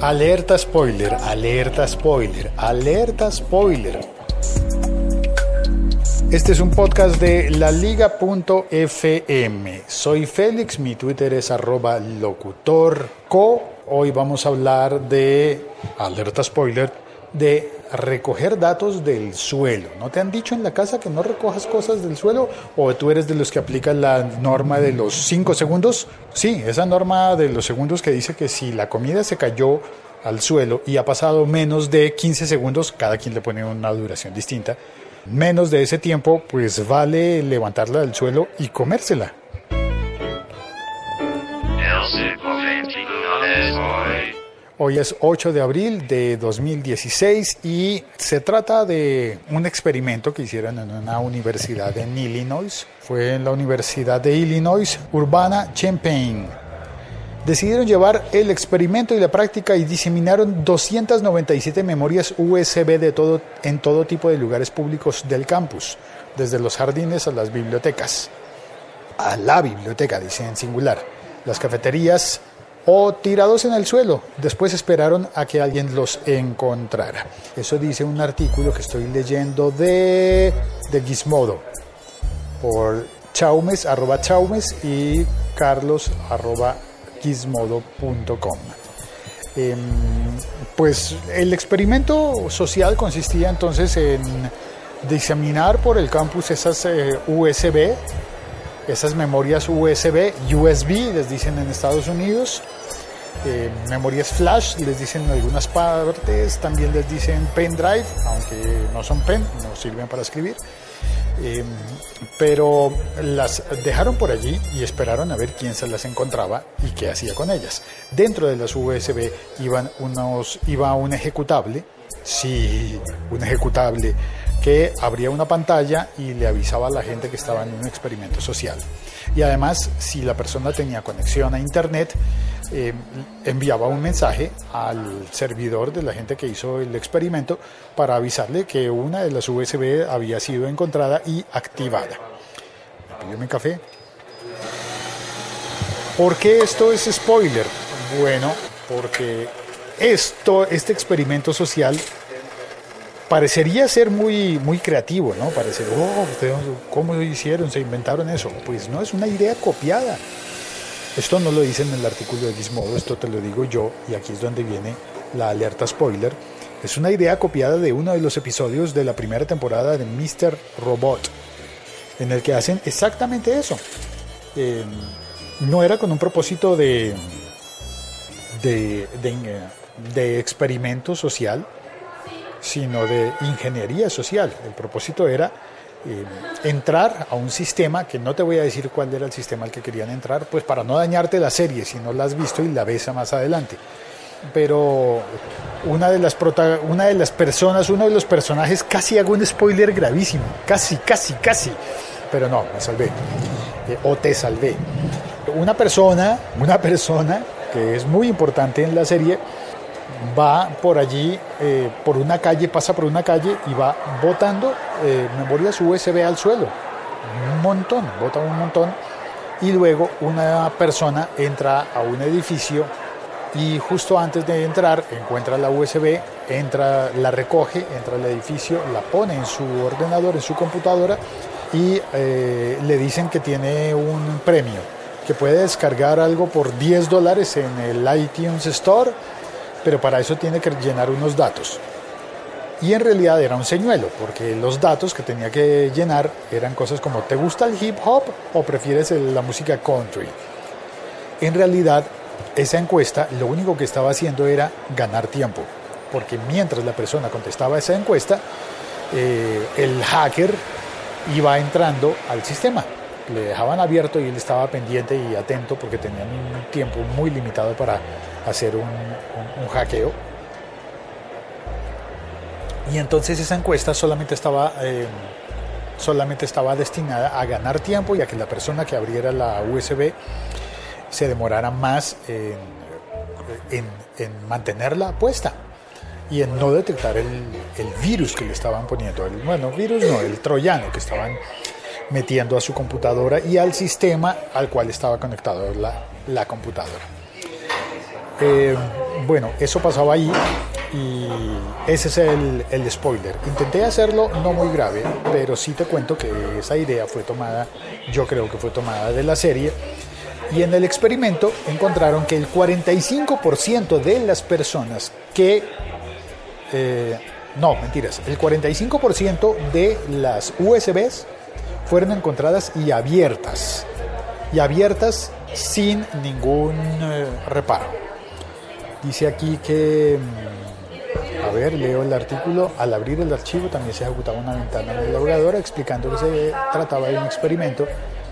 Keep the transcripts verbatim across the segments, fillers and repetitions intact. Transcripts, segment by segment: Alerta spoiler, alerta spoiler, alerta spoiler. Este es un podcast de la liga punto efe eme. Soy Félix, mi Twitter es arroba locutorco. Hoy vamos a hablar de, alerta spoiler, de recoger datos del suelo. ¿No te han dicho en la casa que no recojas cosas del suelo? ¿O tú eres de los que aplican la norma de los cinco segundos? Sí, esa norma de los segundos que dice que si la comida se cayó al suelo y ha pasado menos de quince segundos, cada quien le pone una duración distinta, menos de ese tiempo, pues vale levantarla del suelo y comérsela. Hoy es ocho de abril de dos mil dieciséis y se trata de un experimento que hicieron en una universidad en Illinois. Fue en la Universidad de Illinois, Urbana-Champaign. Decidieron llevar el experimento y la práctica y diseminaron doscientas noventa y siete memorias U S B de todo, en todo tipo de lugares públicos del campus, desde los jardines a las bibliotecas, a la biblioteca, dice en singular, las cafeterías o tirados en el suelo. Después esperaron a que alguien los encontrara. Eso dice un artículo que estoy leyendo de, de Gizmodo, por Chaumes, arroba Chaumes y Carlos, arroba gizmodo punto com. Eh, pues el experimento social consistía entonces en diseminar por el campus esas eh, U S B, esas memorias U S B, U S B les dicen en Estados Unidos, eh, memorias flash les dicen en algunas partes, también les dicen pendrive, aunque no son pen, no sirven para escribir. Eh, pero las dejaron por allí y esperaron a ver quién se las encontraba y qué hacía con ellas. Dentro de las U S B iban unos, iba un ejecutable, sí, un ejecutable que abría una pantalla y le avisaba a la gente que estaba en un experimento social. Y además, si la persona tenía conexión a internet, eh, enviaba un mensaje al servidor de la gente que hizo el experimento para avisarle que una de las U S B había sido encontrada y activada. ¿Me pidió mi café? ¿Por qué esto es spoiler? Bueno, porque esto, este experimento social parecería ser muy, muy creativo, ¿no? Parecer, oh, ¿cómo lo hicieron? ¿Se inventaron eso? Pues no, es una idea copiada. Esto no lo dicen en el artículo de Gizmodo, esto te lo digo yo, y aquí es donde viene la alerta spoiler. Es una idea copiada de uno de los episodios de la primera temporada de mister Robot, en el que hacen exactamente eso. Eh, no era con un propósito de, de, de, de experimento social, sino de ingeniería social. El propósito era eh, entrar a un sistema, que no te voy a decir cuál era el sistema al que querían entrar, pues para no dañarte la serie, si no la has visto y la ves más adelante. Pero una de las, prota- una de las personas, uno de los personajes, casi hago un spoiler gravísimo, casi, casi, casi, pero no, me salvé, eh, o te salvé. Una persona, una persona que es muy importante en la serie, va por allí, eh, por una calle, pasa por una calle y va botando eh, memorias U S B al suelo. Un montón, bota un montón. Y luego una persona entra a un edificio y justo antes de entrar encuentra la U S B, entra, la recoge, entra al edificio, la pone en su ordenador, en su computadora y eh, le dicen que tiene un premio, que puede descargar algo por diez dólares en el iTunes Store, pero para eso tiene que llenar unos datos. Y en realidad era un señuelo, porque los datos que tenía que llenar eran cosas como ¿te gusta el hip hop o prefieres la música country? En realidad, esa encuesta lo único que estaba haciendo era ganar tiempo, porque mientras la persona contestaba esa encuesta, eh, el hacker iba entrando al sistema. Le dejaban abierto y él estaba pendiente y atento porque tenían un tiempo muy limitado para hacer un, un, un hackeo. Y entonces esa encuesta solamente estaba, eh, solamente estaba destinada a ganar tiempo y a que la persona que abriera la U S B se demorara más en, en, en mantenerla puesta y en no detectar el, el virus que le estaban poniendo. El, bueno, virus no, el troyano que estaban metiendo a su computadora y al sistema al cual estaba conectado la, la computadora. Eh, Bueno, eso pasaba ahí y ese es el, el spoiler. Intenté hacerlo no muy grave, pero sí te cuento que esa idea fue tomada, yo creo que fue tomada de la serie. Y en el experimento encontraron que el cuarenta y cinco por ciento de las personas que... Eh, no, mentiras. El cuarenta y cinco por ciento de las U S Bs fueron encontradas y abiertas. Y abiertas sin ningún eh, reparo. Dice aquí que... A ver, leo el artículo. Al abrir el archivo también se ejecutaba una ventana de navegador explicando que se trataba de un experimento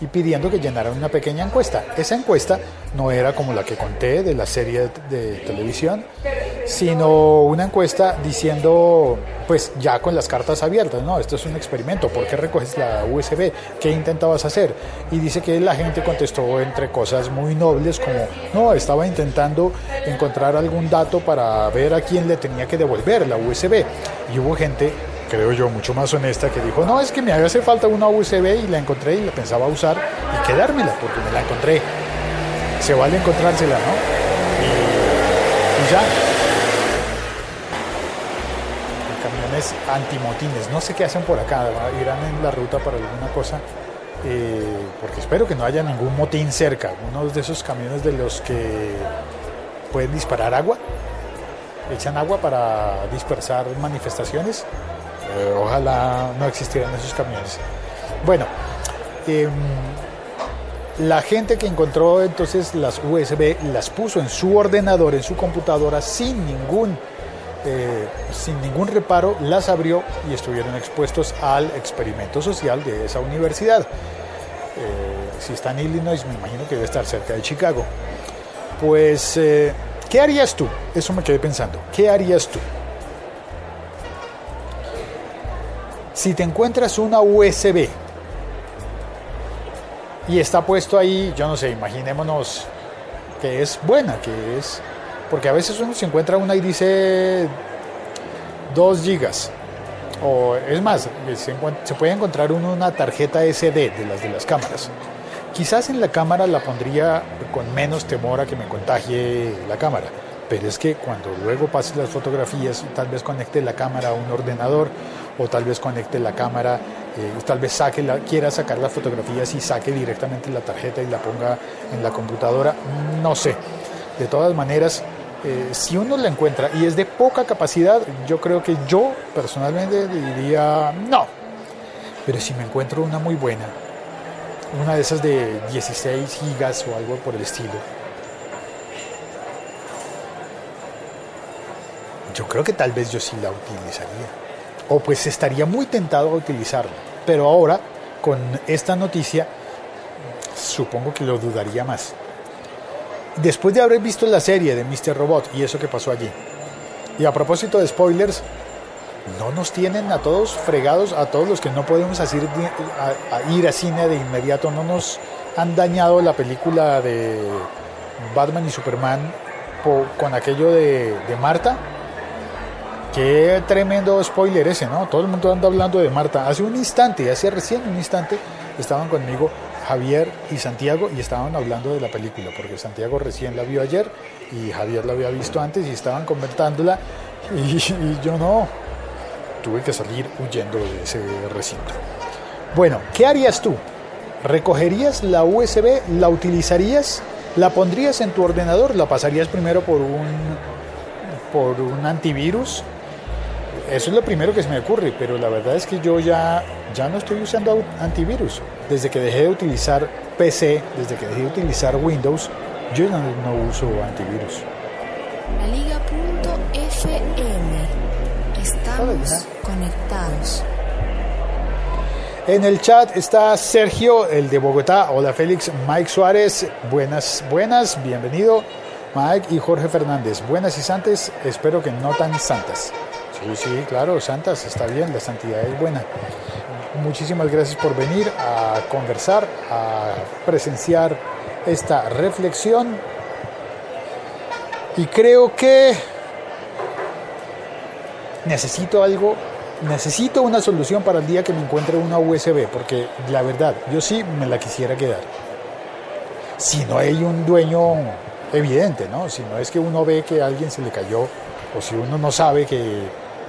y pidiendo que llenaran una pequeña encuesta. Esa encuesta no era como la que conté de la serie de televisión, sino una encuesta diciendo, pues ya con las cartas abiertas, no, esto es un experimento, ¿por qué recoges la U S B? ¿Qué intentabas hacer? Y dice que la gente contestó entre cosas muy nobles como, no, estaba intentando encontrar algún dato para ver a quién le tenía que devolver la U S B. Y hubo gente, creo yo, mucho más honesta que dijo, no, es que me hace falta una U S B y la encontré y la pensaba usar y quedármela porque me la encontré. Se vale encontrársela, ¿no? Y, y ya. Camiones antimotines, no sé qué hacen por acá, ¿verdad? Irán en la ruta para alguna cosa, eh, porque espero que no haya ningún motín cerca. Uno de esos camiones de los que pueden disparar agua, echan agua para dispersar manifestaciones. Ojalá no existieran esos camiones. Bueno, eh, la gente que encontró entonces las U S B las puso en su ordenador, en su computadora, sin ningún, eh, sin ningún reparo, las abrió y estuvieron expuestos al experimento social de esa universidad. Eh, si está en Illinois, me imagino que debe estar cerca de Chicago. Pues, eh, ¿qué harías tú? Eso me quedé pensando. ¿Qué harías tú? Si te encuentras una U S B y está puesto ahí, yo no sé, imaginémonos que es buena, que es... Porque a veces uno se encuentra una y dice dos gigas. O es más, se, se puede encontrar uno una tarjeta S D de las de las cámaras. Quizás en la cámara la pondría con menos temor a que me contagie la cámara. Pero es que cuando luego pase las fotografías, tal vez conecte la cámara a un ordenador, o tal vez conecte la cámara, eh, tal vez saque la, quiera sacar las fotografías y saque directamente la tarjeta y la ponga en la computadora, no sé. De todas maneras, eh, si uno la encuentra y es de poca capacidad, yo creo que yo personalmente diría no. Pero si me encuentro una muy buena, una de esas de dieciséis gigas o algo por el estilo, yo creo que tal vez yo sí la utilizaría. O pues estaría muy tentado a utilizarla. Pero ahora, con esta noticia, supongo que lo dudaría más. Después de haber visto la serie de mister Robot y eso que pasó allí. Y a propósito de spoilers, no nos tienen a todos fregados, a todos los que no podemos hacer, a, a ir a cine de inmediato. No nos han dañado la película de Batman y Superman por, con aquello de, de Marta. Qué tremendo spoiler ese, ¿no? Todo el mundo anda hablando de Marta. Hace un instante, hace recién un instante, estaban conmigo Javier y Santiago y estaban hablando de la película, porque Santiago recién la vio ayer y Javier la había visto antes y estaban comentándola y, y yo no. Tuve que salir huyendo de ese recinto. Bueno, ¿qué harías tú? ¿Recogerías la U S B? ¿La utilizarías? ¿La pondrías en tu ordenador? ¿La pasarías primero por un, por un antivirus? Eso es lo primero que se me ocurre, pero la verdad es que yo ya, ya no estoy usando antivirus. Desde que dejé de utilizar P C, desde que dejé de utilizar Windows, yo no, no uso antivirus. laliga punto f m. Estamos conectados. En el chat está Sergio, el de Bogotá. Hola Félix, Mike Suárez. Buenas, buenas, bienvenido. Mike y Jorge Fernández. Buenas y santas, espero que no tan santas. Sí, sí, claro, santas, está bien, la santidad es buena. Muchísimas gracias por venir a conversar, a presenciar esta reflexión. Y creo que necesito algo, necesito una solución para el día que me encuentre una U S B, porque la verdad, yo sí me la quisiera quedar. Si no hay un dueño evidente, ¿no? Si no es que uno ve que a alguien se le cayó, o si uno no sabe que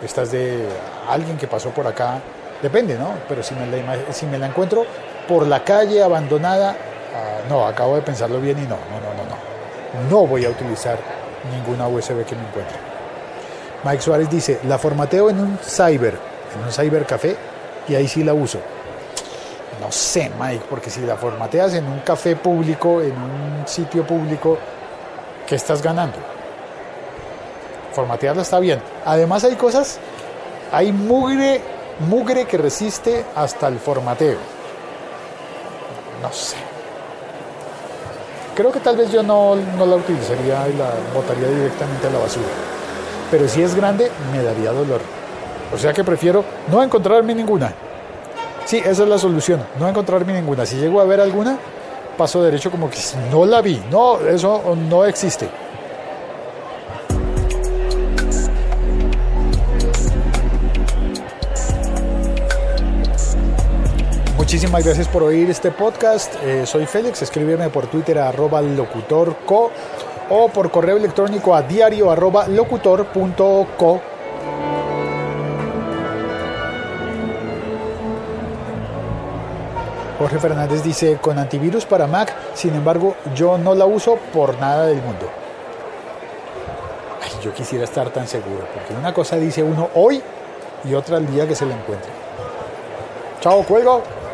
estás de alguien que pasó por acá, depende, ¿no? Pero si me la, si me la encuentro por la calle abandonada, uh, no, acabo de pensarlo bien y no, no, no, no, no. No voy a utilizar ninguna U S B que me encuentre. Mike Suárez dice, la formateo en un cyber, en un cyber café, y ahí sí la uso. No sé, Mike, porque si la formateas en un café público, en un sitio público, ¿qué estás ganando? Formatearla está bien. Además hay cosas, hay mugre, mugre que resiste hasta el formateo. No sé. Creo que tal vez yo no, no la utilizaría y la botaría directamente a la basura. Pero si es grande, me daría dolor. O sea que prefiero no encontrarme ninguna. Sí, esa es la solución, no encontrarme ninguna. Si llego a ver alguna, paso derecho como que no la vi. No, eso no existe. Muchísimas gracias por oír este podcast. Eh, soy Félix. Escríbeme por Twitter a arroba locutorco o por correo electrónico a diario arroba locutor punto co. Jorge Fernández dice, con antivirus para Mac, sin embargo, yo no la uso por nada del mundo. Ay, yo quisiera estar tan seguro, porque una cosa dice uno hoy y otra el día que se la encuentre. Chao, cuelgo.